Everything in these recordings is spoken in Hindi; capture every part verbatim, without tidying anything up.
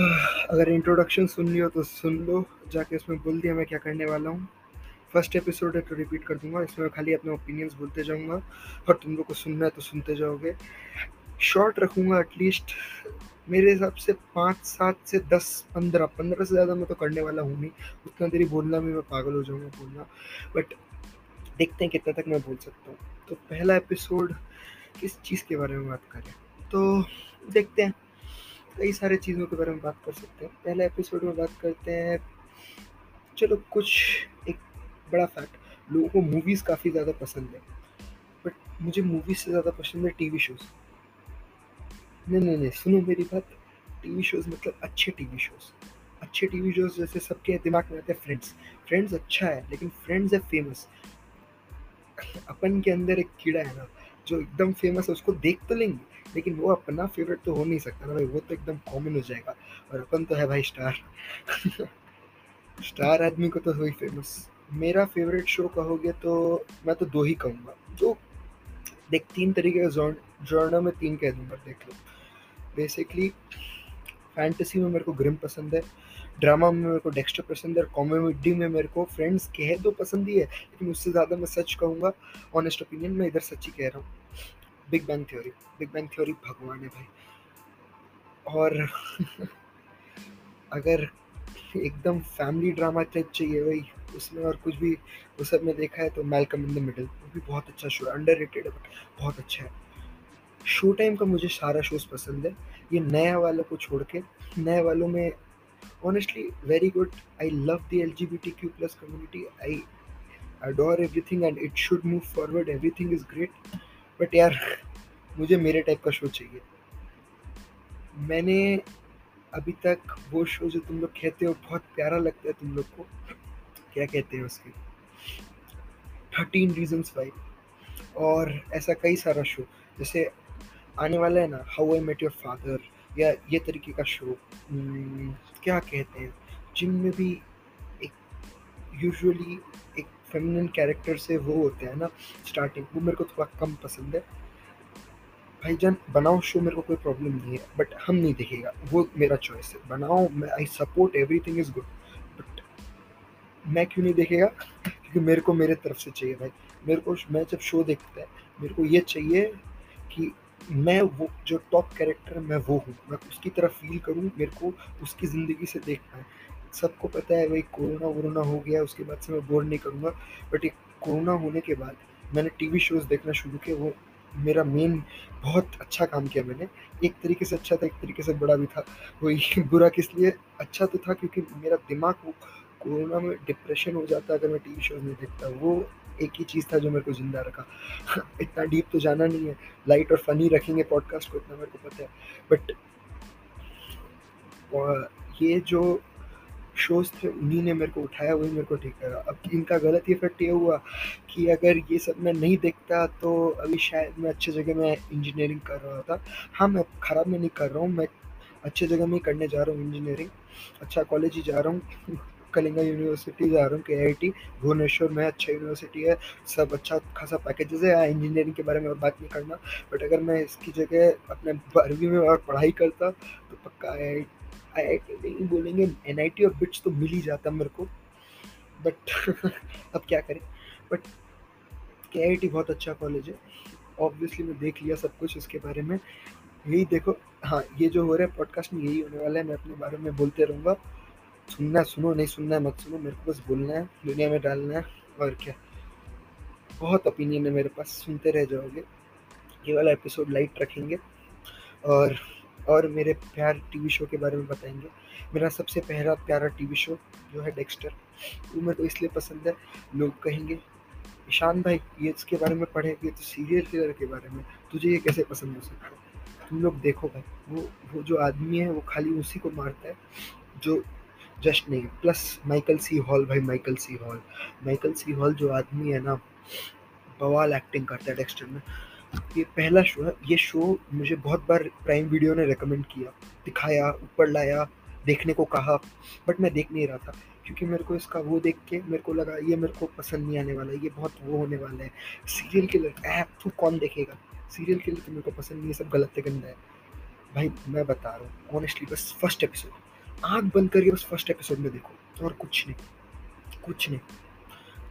अगर इंट्रोडक्शन सुन ली हो तो सुन लो जाके, उसमें बोल दिया मैं क्या करने वाला हूँ। फर्स्ट एपिसोड है तो रिपीट कर दूंगा, इसमें खाली अपने ओपिनियंस बोलते जाऊँगा और तुम लोग को सुनना है तो सुनते जाओगे। शॉर्ट रखूँगा, एटलीस्ट मेरे हिसाब से पाँच सात से दस पंद्रह पंद्रह से ज़्यादा मैं तो करने वाला हूँ नहीं, उतना देरी बोलना भी मैं पागल हो जाऊँगा बोलना, बट देखते हैं कितना तक मैं बोल सकता हूँ। तो पहला एपिसोड किस चीज़ के बारे में बात करें तो देखते हैं, कई सारे चीज़ों के बारे में बात कर सकते हैं। पहले एपिसोड में बात करते हैं, चलो कुछ एक बड़ा फैक्ट, लोगों को मूवीज़ काफ़ी ज़्यादा पसंद है, बट मुझे मूवीज़ से ज़्यादा पसंद है टीवी शोज़। नहीं नहीं नहीं सुनो मेरी बात, टीवी शोज़ मतलब अच्छे टीवी शोज़, अच्छे टीवी शोज़ जैसे सबके दिमाग में आते हैं फ्रेंड्स। फ्रेंड्स अच्छा है लेकिन फ्रेंड्स है फेमस, अपन के अंदर एक कीड़ा है ना जो एकदम फेमस है, उसको देख तो लेंगे लेकिन वो अपना फेवरेट तो हो नहीं सकता ना भाई, वो तो एकदम कॉमन हो जाएगा, और अपन तो है भाई स्टार स्टार आदमी को तो हो ही फेमस। मेरा फेवरेट शो कहोगे तो मैं तो दो ही कहूँगा, जो देख तीन तरीके का जॉनर में तीन कह दूँगा, देख लो। बेसिकली फैंटेसी में मेरे को ग्रिम पसंद है, ड्रामा में मेरे को डेक्स्टर पसंद है, और कॉमेडी में मेरे को फ्रेंड्स कह दो पसंद ही है, लेकिन उससे ज़्यादा मैं सच कहूँगा, ऑनेस्ट ओपिनियन मैं इधर सच ही कह रहा हूँ। Big bang theory, big bang theory भगवान है भाई। और अगर एकदम फैमिली ड्रामा टाइप चाहिए भाई उसमें और कुछ भी उस सब में देखा है तो मैलकम इन द मिडल, वो भी बहुत अच्छा शो है, अंडररेटेड है बहुत अच्छा है। शो टाइम का मुझे सारा शोज़ पसंद है, ये नया वालों को छोड़ के। नए वालों में honestly very good, I love the L G B T Q plus community, I adore everything and it should move forward, everything is great, but यार मुझे मेरे टाइप का शो चाहिए। मैंने अभी तक वो शो जो तुम लोग कहते हो बहुत प्यारा लगता है तुम लोग को, क्या कहते हैं उसके, थर्टीन reasons why, और ऐसा कई सारा शो जैसे आने वाला है ना, How I Met Your Father या ये तरीके का शो, क्या कहते हैं, जिनमें भी एक यूजुअली एक फेमिनिन कैरेक्टर से वो होते हैं ना स्टार्टिंग, वो मेरे को थोड़ा कम पसंद है। भाईजान बनाओ शो, मेरे को कोई प्रॉब्लम नहीं है, बट हम नहीं देखेगा, वो मेरा चॉइस है, बनाओ, मैं I support, everything is good, but मैं क्यों नहीं देखेगा, क्योंकि मेरे को मेरे तरफ से चाहिए भाई। मेरे को मैं जब शो देखता है मेरे को ये चाहिए कि मैं वो जो टॉप कैरेक्टर मैं वो हूँ, मैं उसकी तरह फील करूँ, मेरे को उसकी ज़िंदगी से देखना है। सबको पता है भाई कोरोना वोरोना हो गया, उसके बाद से मैं बोर नहीं करूँगा, बट ये कोरोना होने के बाद मैंने टीवी शोज़ देखना शुरू किया, वो मेरा मेन बहुत अच्छा काम किया मैंने, एक तरीके से अच्छा था, एक तरीके से बुरा भी था। वही बुरा किस लिए, अच्छा तो था क्योंकि मेरा दिमाग कोरोना में डिप्रेशन हो जाता अगर मैं टी वी शोज़ नहीं देखता, वो एक ही चीज़ था जो मेरे को ज़िंदा रखा। इतना डीप तो जाना नहीं है, लाइट और फनी रखेंगे पॉडकास्ट को, इतना मेरे को पता है, बट ये जो शोज़ थे उन्हीं ने मेरे को उठाया, वही मेरे को ठीक करा। अब इनका गलत इफेक्ट ये हुआ कि अगर ये सब मैं नहीं देखता तो अभी शायद मैं अच्छे जगह में इंजीनियरिंग कर रहा था। हाँ मैं ख़राब में नहीं कर रहा हूँ, मैं अच्छे जगह में करने जा रहा हूँ इंजीनियरिंग, अच्छा कॉलेज ही जा रहा हूँ, कलिंगा यूनिवर्सिटी जा रहा हूँ, के आई आई टी भुवनेश्वर में, अच्छा यूनिवर्सिटी है, सब अच्छा खासा पैकेजेस है। इंजीनियरिंग के बारे में और बात नहीं करना, बट अगर मैं इसकी जगह अपने बारहवीं में और पढ़ाई करता तो पक्का आई आई आई आई टी नहीं बोलेंगे, एन आई टी और बिट्स तो मिल ही जाता मेरे को, बट अब क्या करें। बट के आई आई टी बहुत अच्छा कॉलेज है, ऑब्वियसली मैं देख लिया सब कुछ उसके बारे में। यही देखो, हाँ ये जो हो रहा है पॉडकास्ट में यही होने वाला है, मैं अपने बारे में बोलते रहूँगा, सुनना सुनो, नहीं सुनना मत सुनो, मेरे को बस बोलना है, दुनिया में डालना है, और क्या। बहुत ओपिनियन है मेरे पास, सुनते रह जाओगे। ये वाला एपिसोड लाइट रखेंगे और और मेरे प्यार टीवी शो के बारे में बताएंगे। मेरा सबसे पहला प्यारा टीवी शो जो है डेक्स्टर, वो मेरे को इसलिए पसंद है, लोग कहेंगे ईशान भाई ये इसके बारे में पढ़ेंगे तो सीरियल किलर के बारे में तुझे ये कैसे पसंद हो सकता है। तुम लोग देखो भाई, वो वो जो आदमी है वो खाली उसी को मारता है जो जस्ट नहीं। प्लस माइकल सी हॉल भाई, Michael C Hall Michael C Hall जो आदमी है ना, बवाल एक्टिंग करता है डेक्स्टर में। ये पहला शो है, ये शो मुझे बहुत बार प्राइम वीडियो ने रेकमेंड किया, दिखाया, ऊपर लाया, देखने को कहा, बट मैं देख नहीं रहा था क्योंकि मेरे को इसका वो देख के मेरे को लगा ये मेरे को पसंद नहीं आने वाला है, ये बहुत वो होने वाला है, सीरियल किलर ऐप तो कौन देखेगा, सीरियल किलर तो मेरे को पसंद नहीं है, सब गलत गंदा है भाई, मैं बता रहा हूँ ऑनेस्टली। बस फर्स्ट एपिसोड आँख बंद करके बस फर्स्ट एपिसोड में देखो और कुछ नहीं कुछ नहीं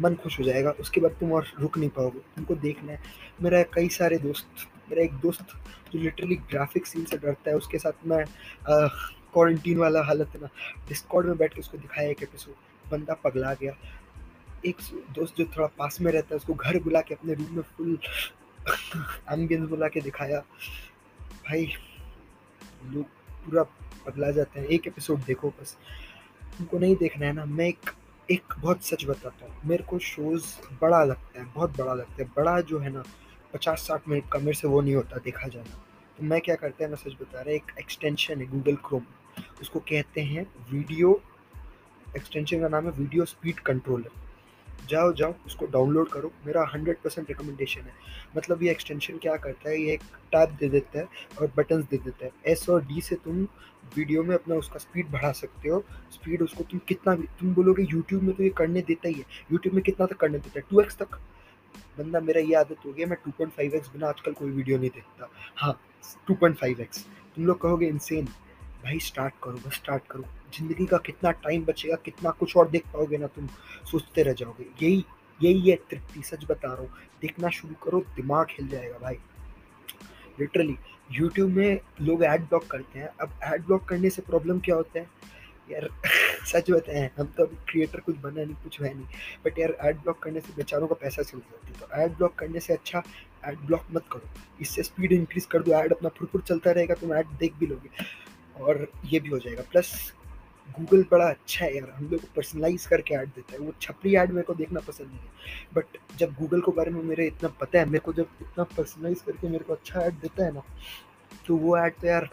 मन खुश हो जाएगा। उसके बाद तुम और रुक नहीं पाओगे, तुमको देखना है। मेरा कई सारे दोस्त, मेरा एक दोस्त जो लिटरली ग्राफिक सीन से डरता है, उसके साथ मैं क्वारंटीन वाला हालत ना डिस्कॉर्ड में बैठ के उसको दिखाया एक एपिसोड, बंदा पगला गया। एक दोस्त जो थोड़ा पास में रहता है उसको घर बुला के अपने रूम में फुल एम्बियंस बुला के दिखाया। भाई लोग पूरा पगला जाते हैं। एक एपिसोड देखो बस, तुमको नहीं देखना है ना। मैं एक एक बहुत सच बताता हूँ, मेरे को शोज़ बड़ा लगता है, बहुत बड़ा लगता है। बड़ा जो है ना पचास साठ मिनट का, मेरे से वो नहीं होता देखा जाना। तो मैं क्या करता है, मैं सच बता रहा, एक एक्सटेंशन है गूगल क्रोम, उसको कहते हैं वीडियो, एक्सटेंशन का नाम है वीडियो स्पीड कंट्रोलर। जाओ जाओ उसको डाउनलोड करो, मेरा हंड्रेड परसेंट रिकमेंडेशन है। मतलब ये एक्सटेंशन क्या करता है, ये एक टैब दे देता है और बटन्स दे देता है। एस और डी से तुम वीडियो में अपना उसका स्पीड बढ़ा सकते हो। स्पीड उसको तुम कितना भी, तुम बोलोगे यूट्यूब में तो ये करने देता ही है, यूट्यूब में कितना तक करने देता है, टू एक्स तक। बंदा मेरा ये आदत हो गया, मैं टू पॉइंट फाइव एक्स बिना आजकल कोई वीडियो नहीं देखता। हाँ टू पॉइंट फाइव एक्स तुम लोग कहोगे इंसेन। भाई स्टार्ट करो, बस स्टार्ट करो। ज़िंदगी का कितना टाइम बचेगा, कितना कुछ और देख पाओगे ना, तुम सोचते रह जाओगे। यही यही है तृप्ति, सच बता रहा हूँ। देखना शुरू करो, दिमाग हिल जाएगा भाई, लिटरली। यूट्यूब में लोग ऐड ब्लॉक करते हैं। अब ऐड ब्लॉक करने से प्रॉब्लम क्या होता है यार, सच बताएं, हम तो अभी क्रिएटर कुछ बना नहीं, कुछ है नहीं, बट यार ऐड ब्लॉक करने से बेचारों का पैसा चल जाता है। तो ऐड ब्लॉक करने से अच्छा ऐड ब्लॉक मत करो, इससे स्पीड इंक्रीज़ कर दो। ऐड अपना फुरफुर चलता रहेगा, तुम ऐड देख भी लोगे और ये भी हो जाएगा। प्लस गूगल बड़ा अच्छा है यार, हम लोग को पर्सनलाइज करके ऐड देता है। वो छपरी ऐड मेरे को देखना पसंद नहीं है, बट जब गूगल के बारे में मेरे इतना पता है, मेरे को जब इतना पर्सनलाइज करके मेरे को अच्छा ऐड देता है ना, तो वो ऐड तो यार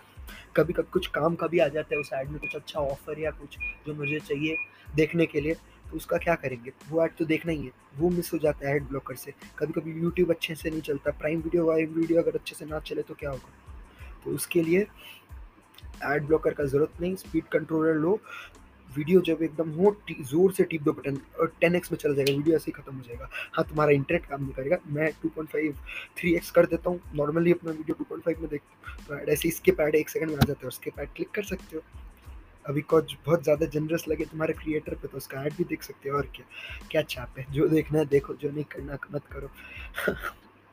कभी कभी कुछ काम का भी आ जाता है। उस ऐड में कुछ अच्छा ऑफर या कुछ जो मुझे चाहिए देखने के लिए, तो उसका क्या करेंगे, वो ऐड तो देखना ही है, वो मिस हो जाता है ऐड ब्लॉकर से। कभी कभी यूट्यूब अच्छे से नहीं चलता, प्राइम वीडियो वाइम वीडियो अगर अच्छे से ना चले तो क्या होगा। तो उसके लिए ऐड ब्लॉकर का ज़रूरत नहीं, स्पीड कंट्रोलर लो। वीडियो जब एकदम हो, ज़ोर से टिप दो बटन और टेन एक्स में चला जाएगा, वीडियो ऐसे ही ख़त्म हो जाएगा। हाँ तुम्हारा इंटरनेट काम नहीं करेगा। मैं two point five three x कर देता हूँ नॉर्मली, अपना वीडियो टू पॉइंट फाइव में देखता हूँ। तो ऐड ऐसे स्किप ऐड एक सेकंड में आ जाता है, स्किप ऐड क्लिक कर सकते हो। अभी कुछ बहुत ज़्यादा जनरस लगे तुम्हारे क्रिएटर पे, तो उसका ऐड भी देख सकते हो। और क्या क्या चाप है, जो देखना है देखो, जो नहीं करना मत करो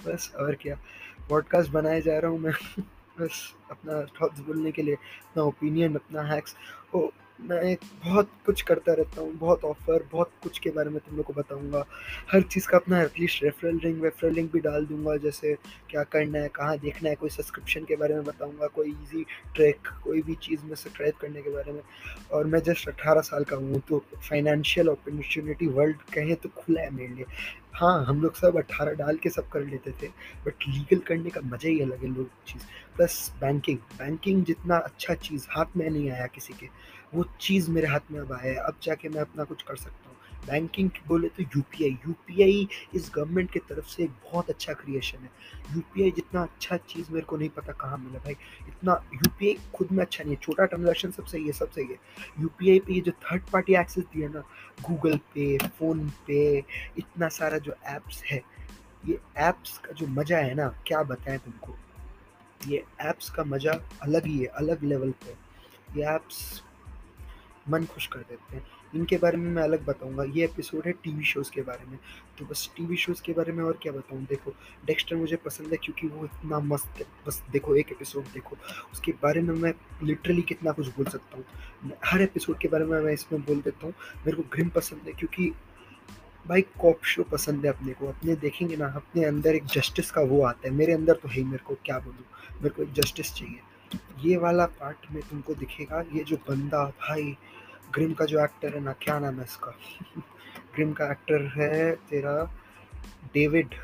बस। और क्या पॉडकास्ट बनाए जा रहा हूँ मैं बस अपना थॉट्स बोलने के लिए, अपना ओपिनियन, अपना हैक्स। ओ मैं बहुत कुछ करता रहता हूँ, बहुत ऑफर, बहुत कुछ के बारे में तुम लोग को बताऊँगा। हर चीज़ का अपना at least referral link referral link भी डाल दूँगा, जैसे क्या करना है, कहाँ देखना है। कोई सब्सक्रिप्शन के बारे में बताऊँगा, कोई इजी ट्रैक, कोई भी चीज़ में सब्सक्राइब करने के बारे में। और मैं जस्ट अट्ठारह साल का हूँ, तो फाइनेंशियल अपॉर्चुनिटी वर्ल्ड कहें तो खुला है मेरे लिए। हाँ हम लोग सब अट्ठारह डाल के सब कर लेते थे, बट लीगल करने का मज़ा ही अलग है लोग चीज़। प्लस बैंकिंग बैंकिंग जितना अच्छा चीज़ हाथ में नहीं आया किसी के, वो चीज़ मेरे हाथ में अब आया है। अब जाके मैं अपना कुछ कर सकता हूँ। बैंकिंग बोले तो यूपीआई यूपीआई इस गवर्नमेंट की तरफ से एक बहुत अच्छा क्रिएशन है। यूपीआई जितना अच्छा चीज़ मेरे को नहीं पता कहाँ मिला भाई। इतना यूपीआई खुद में अच्छा नहीं है, छोटा ट्रांजेक्शन सब सही है, सब सही है। यूपीआई पे ये जो थर्ड पार्टी एक्सेस दिया ना, गूगल पे, फ़ोनपे, इतना सारा जो ऐप्स है, ये ऐप्स का जो मज़ा है ना, क्या बताएं तुमको। ये ऐप्स का मज़ा अलग ही है, अलग लेवल पर। ये ऐप्स मन खुश कर देते हैं। इनके बारे में मैं अलग बताऊंगा। ये एपिसोड है टीवी शोज़ के बारे में, तो बस टीवी शोज़ के बारे में और क्या बताऊं। देखो डेक्स्टर मुझे पसंद है क्योंकि वो इतना मस्त है। बस देखो एक एपिसोड देखो, उसके बारे में मैं लिटरली कितना कुछ बोल सकता हूँ। हर एपिसोड के बारे में मैं इसमें बोल देता हूँ। मेरे को ग्रिम पसंद है क्योंकि भाई कॉप शो पसंद है अपने को। अपने देखेंगे ना, अपने अंदर एक जस्टिस का वो आता है। मेरे अंदर तो है ही, मेरे को क्या बोलूँ, मेरे को एक जस्टिस चाहिए। ये वाला पार्ट में तुमको दिखेगा। ये जो बंदा भाई ग्रिम का जो एक्टर है ना, क्या नाम है इसका ग्रिम का एक्टर है तेरा डेविड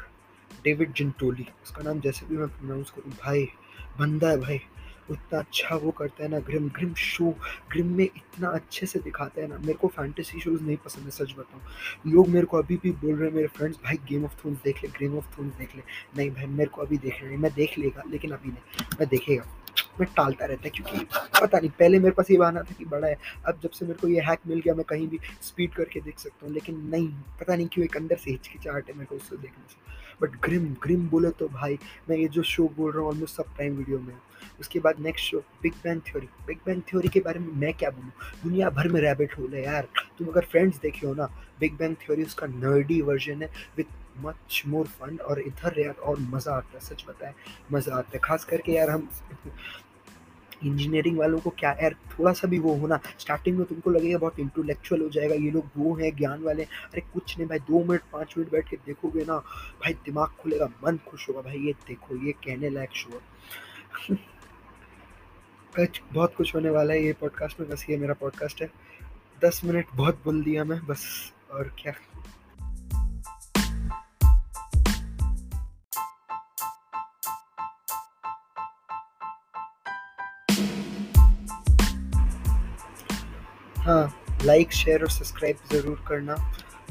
डेविड जिंटोली, उसका नाम जैसे भी मैं प्रोनाउंस करूँ। भाई बंदा है भाई, उतना अच्छा वो करता है ना। ग्रिम ग्रिम शो ग्रिम में इतना अच्छे से दिखाता है ना। मेरे को फैंटेसी शोज़ नहीं पसंद है, सच बताऊँ। लोग मेरे को अभी भी बोल रहे हैं मेरे फ्रेंड्स, भाई गेम ऑफ थ्रोन्स देख ले, गेम ऑफ थ्रोन्स देख ले। नहीं भाई मेरे को अभी देखना नहीं, मैं देख लेगा लेकिन अभी नहीं, मैं देखेगा मैं टालता रहता क्योंकि पता नहीं, पहले मेरे पास ये बहाना था कि बड़ा है, अब जब से मेरे को ये हैक मिल गया मैं कहीं भी स्पीड करके देख सकता हूँ, लेकिन नहीं पता नहीं क्यों एक अंदर से हिचकिचाहट है मेरे को उसको देखने से। बट ग्रिम ग्रिम बोले तो भाई मैं ये जो शो बोल रहा हूँ ऑलमोस्ट सब प्राइम वीडियो में। उसके बाद next show Big bang theory. Big bang Theory के बारे में मैं क्या बोलूँ, दुनिया भर में रैबिट होल है यार। तुम अगर फ्रेंड्स देखे हो ना, बिग बैंग थ्योरी उसका नर्डी वर्जन है विद मच मोर फन। और इधर यार और मज़ा आता है, सच बताएं मज़ा आता है। खास करके यार हम इंजीनियरिंग वालों को क्या यार, थोड़ा सा भी वो होना, स्टार्टिंग में तुमको लगेगा बहुत इंटेलेक्चुअल हो जाएगा ये लोग, वो हैं ज्ञान वाले, अरे कुछ नहीं भाई, दो मिनट पाँच मिनट बैठ के देखोगे ना भाई दिमाग खुलेगा, मन खुश होगा भाई, ये देखो ये कहने लायक शो है। बहुत कुछ होने वाला है ये पॉडकास्ट में। बस ये मेरा पॉडकास्ट है, दस मिनट बहुत बोल दिया मैं बस, और क्या। हाँ, लाइक शेयर और सब्सक्राइब ज़रूर करना।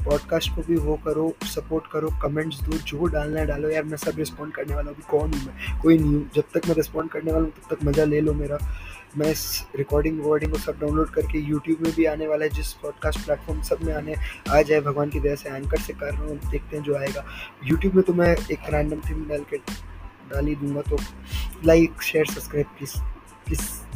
पॉडकास्ट को भी वो करो, सपोर्ट करो, कमेंट्स दो, जो डालना है डालो यार, मैं सब रिस्पॉन्ड करने वाला हूँ। अभी कौन हूँ मैं, कोई नहीं हूँ। जब तक मैं रिस्पॉन्ड करने वाला हूँ तब तक मज़ा ले लो मेरा। मैं इस रिकॉर्डिंग वॉर्डिंग को सब डाउनलोड करके यूट्यूब में भी आने वाला है, जिस पॉडकास्ट प्लेटफॉर्म सब में आने आ जाए भगवान की दया से। एंकर से कर रहा हूँ, देखते हैं जो आएगा। यूट्यूब में तो मैं एक रैंडम थीम डाल के डाल ही दूँगा। तो like share subscribe please please.